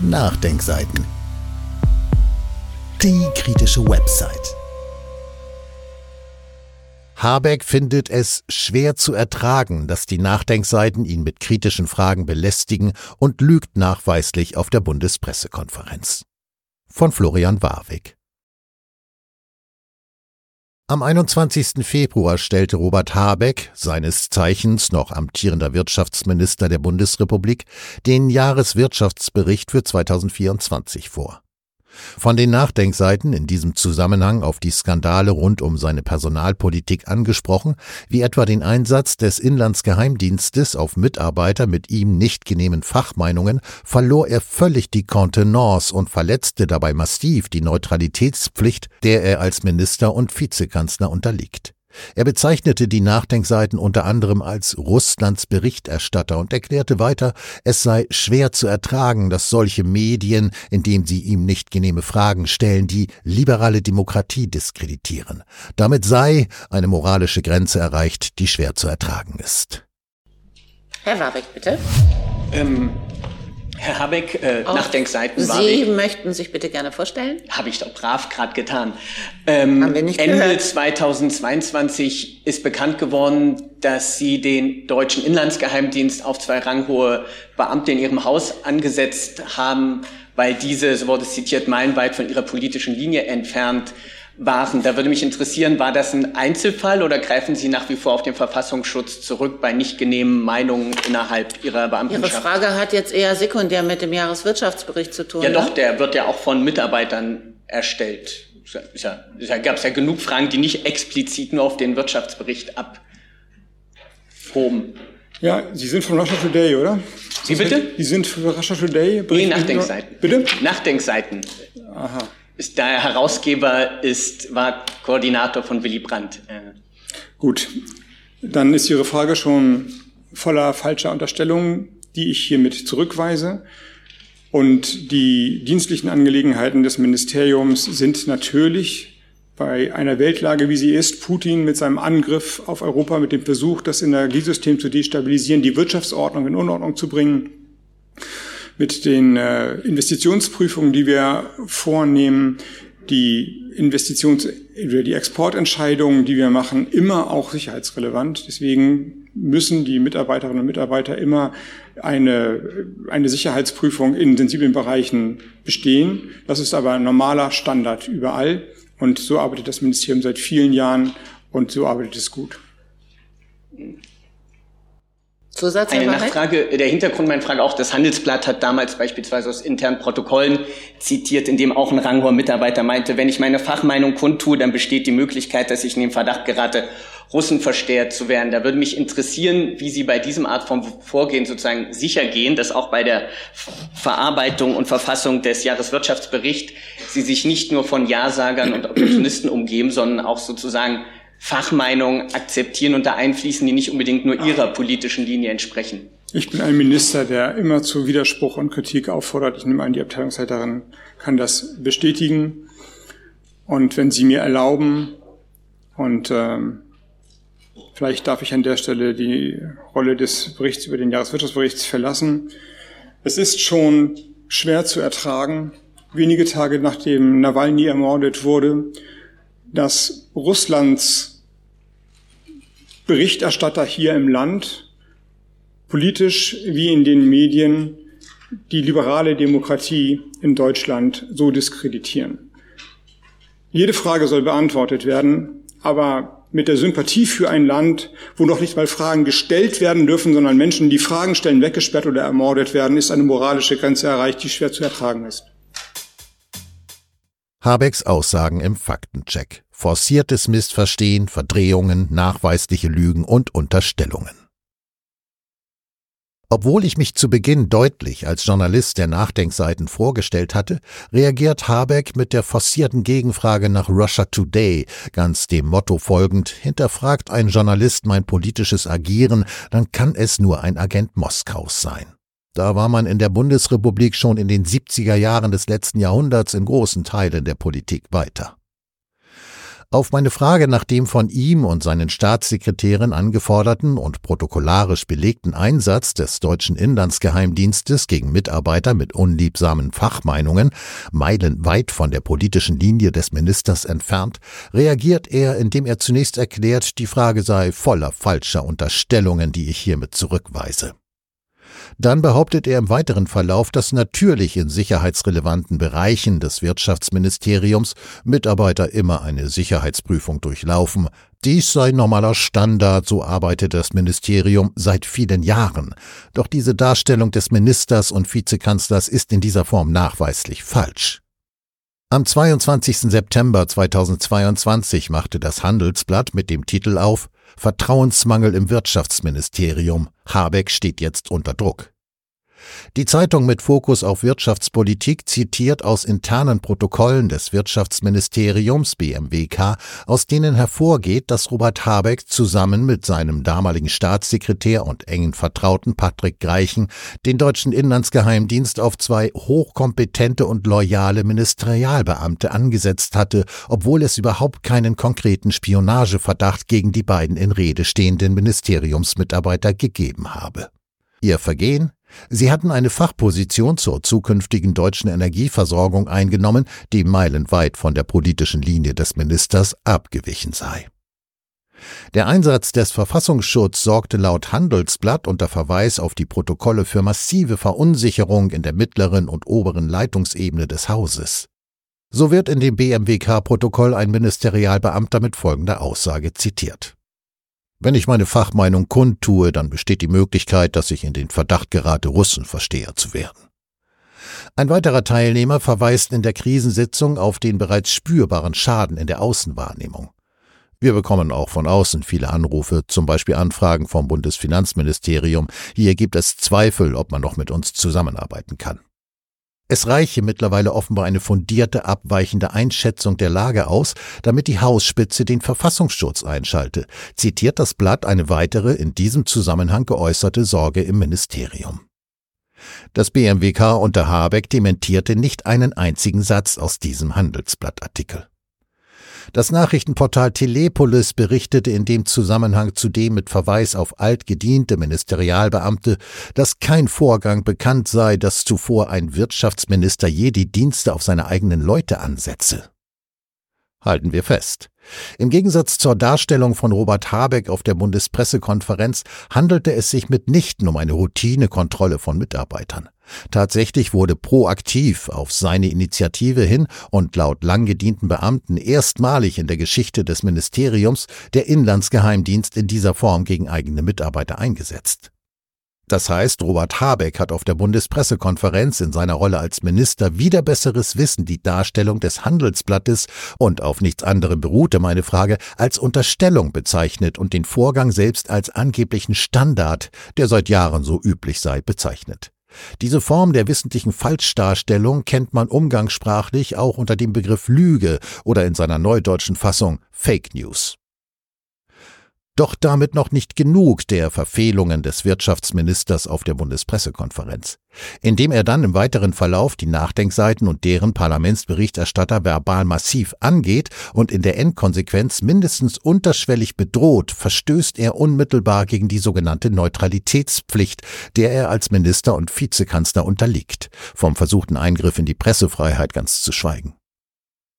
Nachdenkseiten. Die kritische Website. Habeck findet es schwer zu ertragen, dass die Nachdenkseiten ihn mit kritischen Fragen belästigen und lügt nachweislich auf der Bundespressekonferenz. Von Florian Warweg. Am 21. Februar stellte Robert Habeck, seines Zeichens noch amtierender Wirtschaftsminister der Bundesrepublik, den Jahreswirtschaftsbericht für 2024 vor. Von den Nachdenkseiten in diesem Zusammenhang auf die Skandale rund um seine Personalpolitik angesprochen, wie etwa den Einsatz des Inlandsgeheimdienstes auf Mitarbeiter mit ihm nicht genehmen Fachmeinungen, verlor er völlig die Kontenance und verletzte dabei massiv die Neutralitätspflicht, der er als Minister und Vizekanzler unterliegt. Er bezeichnete die Nachdenkseiten unter anderem als Russlands Berichterstatter und erklärte weiter, es sei schwer zu ertragen, dass solche Medien, indem sie ihm nicht genehme Fragen stellen, die liberale Demokratie diskreditieren. Damit sei eine moralische Grenze erreicht, die schwer zu ertragen ist. Herr Warweg, bitte. Herr Habeck, Nachdenkseiten Sie Warweg. Sie möchten sich bitte gerne vorstellen? Habe ich doch brav gerade getan. Haben wir nicht gehört. Ende 2022 ist bekannt geworden, dass Sie den deutschen Inlandsgeheimdienst auf 2 ranghohe Beamte in Ihrem Haus angesetzt haben, weil diese, so wurde es zitiert, meilenweit von Ihrer politischen Linie entfernt waren. Da würde mich interessieren, war das ein Einzelfall oder greifen Sie nach wie vor auf den Verfassungsschutz zurück bei nicht genehmen Meinungen innerhalb Ihrer Beamtenschaft? Ihre Frage hat jetzt eher sekundär mit dem Jahreswirtschaftsbericht zu tun. Ja, ne? Doch, der wird ja auch von Mitarbeitern erstellt. Da gab es ja genug Fragen, die nicht explizit nur auf den Wirtschaftsbericht abhoben. Ja, Sie sind von Russia Today, oder? Sie bitte? Sie sind von Russia Today? Nee, Nachdenkseiten. Bitte? Nachdenkseiten. Aha. Der Herausgeber war Koordinator von Willy Brandt. Gut, dann ist Ihre Frage schon voller falscher Unterstellungen, die ich hiermit zurückweise. Und die dienstlichen Angelegenheiten des Ministeriums sind natürlich bei einer Weltlage, wie sie ist, Putin mit seinem Angriff auf Europa, mit dem Versuch, das Energiesystem zu destabilisieren, die Wirtschaftsordnung in Unordnung zu bringen, mit den Investitionsprüfungen, die wir vornehmen, die Exportentscheidungen, die wir machen, immer auch sicherheitsrelevant. Deswegen müssen die Mitarbeiterinnen und Mitarbeiter immer eine Sicherheitsprüfung in sensiblen Bereichen bestehen. Das ist aber ein normaler Standard überall. Und so arbeitet das Ministerium seit vielen Jahren und so arbeitet es gut. Eine Nachfrage, der Hintergrund meiner Frage auch, das Handelsblatt hat damals beispielsweise aus internen Protokollen zitiert, in dem auch ein ranghoher Mitarbeiter meinte, wenn ich meine Fachmeinung kundtue, dann besteht die Möglichkeit, dass ich in den Verdacht gerate, Russenversteher zu werden. Da würde mich interessieren, wie Sie bei diesem Art von Vorgehen sozusagen sicher gehen, dass auch bei der Verarbeitung und Verfassung des Jahreswirtschaftsberichts Sie sich nicht nur von Ja-Sagern und Opportunisten umgeben, sondern auch sozusagen Fachmeinungen akzeptieren und da einfließen, die nicht unbedingt nur Ihrer politischen Linie entsprechen. Ich bin ein Minister, der immer zu Widerspruch und Kritik auffordert. Ich nehme an, die Abteilungsleiterin kann das bestätigen. Und wenn Sie mir erlauben, und vielleicht darf ich an der Stelle die Rolle des Berichts über den Jahreswirtschaftsbericht verlassen. Es ist schon schwer zu ertragen, wenige Tage nachdem Nawalny ermordet wurde, dass Russlands Berichterstatter hier im Land politisch wie in den Medien die liberale Demokratie in Deutschland so diskreditieren. Jede Frage soll beantwortet werden, aber mit der Sympathie für ein Land, wo noch nicht mal Fragen gestellt werden dürfen, sondern Menschen, die Fragen stellen, weggesperrt oder ermordet werden, ist eine moralische Grenze erreicht, die schwer zu ertragen ist. Habecks Aussagen im Faktencheck. Forciertes Missverstehen, Verdrehungen, nachweisliche Lügen und Unterstellungen. Obwohl ich mich zu Beginn deutlich als Journalist der Nachdenkseiten vorgestellt hatte, reagiert Habeck mit der forcierten Gegenfrage nach Russia Today, ganz dem Motto folgend: Hinterfragt ein Journalist mein politisches Agieren, dann kann es nur ein Agent Moskaus sein. Da war man in der Bundesrepublik schon in den 70er Jahren des letzten Jahrhunderts in großen Teilen der Politik weiter. Auf meine Frage nach dem von ihm und seinen Staatssekretären angeforderten und protokollarisch belegten Einsatz des deutschen Inlandsgeheimdienstes gegen Mitarbeiter mit unliebsamen Fachmeinungen, meilenweit von der politischen Linie des Ministers entfernt, reagiert er, indem er zunächst erklärt, die Frage sei voller falscher Unterstellungen, die ich hiermit zurückweise. Dann behauptet er im weiteren Verlauf, dass natürlich in sicherheitsrelevanten Bereichen des Wirtschaftsministeriums Mitarbeiter immer eine Sicherheitsprüfung durchlaufen. Dies sei normaler Standard, so arbeitet das Ministerium seit vielen Jahren. Doch diese Darstellung des Ministers und Vizekanzlers ist in dieser Form nachweislich falsch. Am 22. September 2022 machte das Handelsblatt mit dem Titel auf: Vertrauensmangel im Wirtschaftsministerium. Habeck steht jetzt unter Druck. Die Zeitung mit Fokus auf Wirtschaftspolitik zitiert aus internen Protokollen des Wirtschaftsministeriums BMWK, aus denen hervorgeht, dass Robert Habeck zusammen mit seinem damaligen Staatssekretär und engen Vertrauten Patrick Greichen den deutschen Inlandsgeheimdienst auf 2 hochkompetente und loyale Ministerialbeamte angesetzt hatte, obwohl es überhaupt keinen konkreten Spionageverdacht gegen die beiden in Rede stehenden Ministeriumsmitarbeiter gegeben habe. Ihr Vergehen? Sie hatten eine Fachposition zur zukünftigen deutschen Energieversorgung eingenommen, die meilenweit von der politischen Linie des Ministers abgewichen sei. Der Einsatz des Verfassungsschutzes sorgte laut Handelsblatt unter Verweis auf die Protokolle für massive Verunsicherung in der mittleren und oberen Leitungsebene des Hauses. So wird in dem BMWK-Protokoll ein Ministerialbeamter mit folgender Aussage zitiert: Wenn ich meine Fachmeinung kundtue, dann besteht die Möglichkeit, dass ich in den Verdacht gerate, Russenversteher zu werden. Ein weiterer Teilnehmer verweist in der Krisensitzung auf den bereits spürbaren Schaden in der Außenwahrnehmung. Wir bekommen auch von außen viele Anrufe, zum Beispiel Anfragen vom Bundesfinanzministerium. Hier gibt es Zweifel, ob man noch mit uns zusammenarbeiten kann. Es reiche mittlerweile offenbar eine fundierte, abweichende Einschätzung der Lage aus, damit die Hausspitze den Verfassungsschutz einschalte, zitiert das Blatt eine weitere in diesem Zusammenhang geäußerte Sorge im Ministerium. Das BMWK unter Habeck dementierte nicht einen einzigen Satz aus diesem Handelsblattartikel. Das Nachrichtenportal Telepolis berichtete in dem Zusammenhang zudem mit Verweis auf altgediente Ministerialbeamte, dass kein Vorgang bekannt sei, dass zuvor ein Wirtschaftsminister je die Dienste auf seine eigenen Leute ansetze. Halten wir fest: Im Gegensatz zur Darstellung von Robert Habeck auf der Bundespressekonferenz handelte es sich mitnichten um eine Routinekontrolle von Mitarbeitern. Tatsächlich wurde proaktiv auf seine Initiative hin und laut lang gedienten Beamten erstmalig in der Geschichte des Ministeriums der Inlandsgeheimdienst in dieser Form gegen eigene Mitarbeiter eingesetzt. Das heißt, Robert Habeck hat auf der Bundespressekonferenz in seiner Rolle als Minister wider besseres Wissen die Darstellung des Handelsblattes, und auf nichts anderem beruhte meine Frage, als Unterstellung bezeichnet und den Vorgang selbst als angeblichen Standard, der seit Jahren so üblich sei, bezeichnet. Diese Form der wissentlichen Falschdarstellung kennt man umgangssprachlich auch unter dem Begriff Lüge oder in seiner neudeutschen Fassung Fake News. Doch damit noch nicht genug der Verfehlungen des Wirtschaftsministers auf der Bundespressekonferenz. Indem er dann im weiteren Verlauf die Nachdenkseiten und deren Parlamentsberichterstatter verbal massiv angeht und in der Endkonsequenz mindestens unterschwellig bedroht, verstößt er unmittelbar gegen die sogenannte Neutralitätspflicht, der er als Minister und Vizekanzler unterliegt, vom versuchten Eingriff in die Pressefreiheit ganz zu schweigen.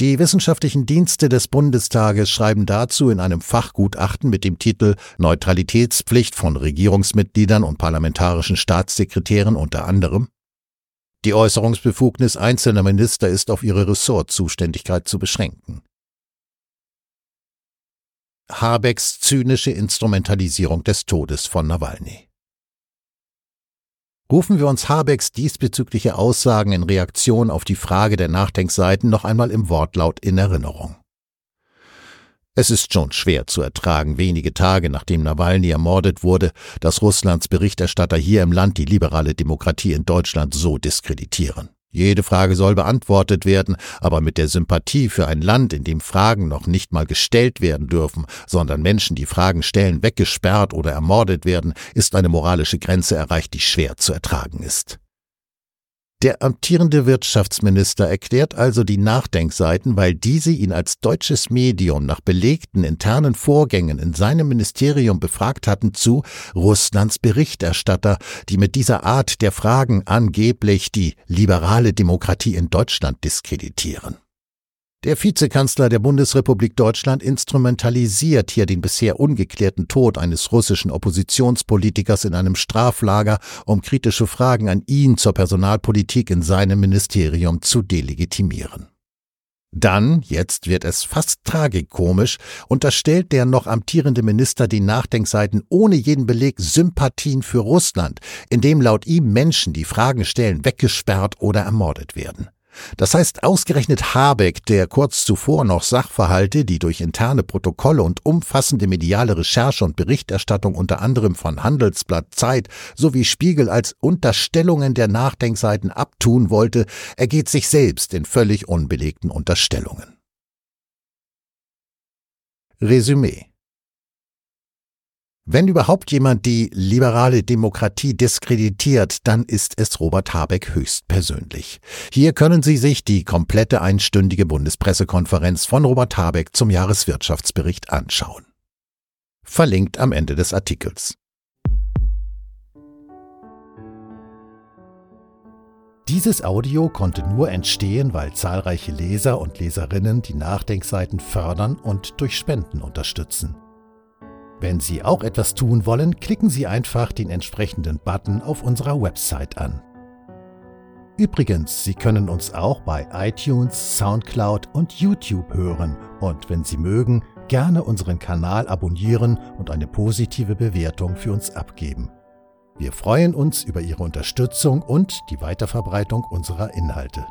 Die wissenschaftlichen Dienste des Bundestages schreiben dazu in einem Fachgutachten mit dem Titel Neutralitätspflicht von Regierungsmitgliedern und parlamentarischen Staatssekretären unter anderem: Die Äußerungsbefugnis einzelner Minister ist auf ihre Ressortzuständigkeit zu beschränken. Habecks zynische Instrumentalisierung des Todes von Nawalny. Rufen wir uns Habecks diesbezügliche Aussagen in Reaktion auf die Frage der Nachdenkseiten noch einmal im Wortlaut in Erinnerung. Es ist schon schwer zu ertragen, wenige Tage nachdem Nawalny ermordet wurde, dass Russlands Berichterstatter hier im Land die liberale Demokratie in Deutschland so diskreditieren. Jede Frage soll beantwortet werden, aber mit der Sympathie für ein Land, in dem Fragen noch nicht mal gestellt werden dürfen, sondern Menschen, die Fragen stellen, weggesperrt oder ermordet werden, ist eine moralische Grenze erreicht, die schwer zu ertragen ist. Der amtierende Wirtschaftsminister erklärt also die Nachdenkseiten, weil diese ihn als deutsches Medium nach belegten internen Vorgängen in seinem Ministerium befragt hatten zu Russlands Berichterstatter, die mit dieser Art der Fragen angeblich die liberale Demokratie in Deutschland diskreditieren. Der Vizekanzler der Bundesrepublik Deutschland instrumentalisiert hier den bisher ungeklärten Tod eines russischen Oppositionspolitikers in einem Straflager, um kritische Fragen an ihn zur Personalpolitik in seinem Ministerium zu delegitimieren. Dann, jetzt wird es fast tragikomisch, unterstellt der noch amtierende Minister den Nachdenkseiten ohne jeden Beleg Sympathien für Russland, indem laut ihm Menschen, die Fragen stellen, weggesperrt oder ermordet werden. Das heißt, ausgerechnet Habeck, der kurz zuvor noch Sachverhalte, die durch interne Protokolle und umfassende mediale Recherche und Berichterstattung unter anderem von Handelsblatt, Zeit sowie Spiegel als Unterstellungen der Nachdenkseiten abtun wollte, ergeht sich selbst in völlig unbelegten Unterstellungen. Resümee: Wenn überhaupt jemand die liberale Demokratie diskreditiert, dann ist es Robert Habeck höchstpersönlich. Hier können Sie sich die komplette einstündige Bundespressekonferenz von Robert Habeck zum Jahreswirtschaftsbericht anschauen. Verlinkt am Ende des Artikels. Dieses Audio konnte nur entstehen, weil zahlreiche Leser und Leserinnen die Nachdenkseiten fördern und durch Spenden unterstützen. Wenn Sie auch etwas tun wollen, klicken Sie einfach den entsprechenden Button auf unserer Website an. Übrigens, Sie können uns auch bei iTunes, SoundCloud und YouTube hören und wenn Sie mögen, gerne unseren Kanal abonnieren und eine positive Bewertung für uns abgeben. Wir freuen uns über Ihre Unterstützung und die Weiterverbreitung unserer Inhalte.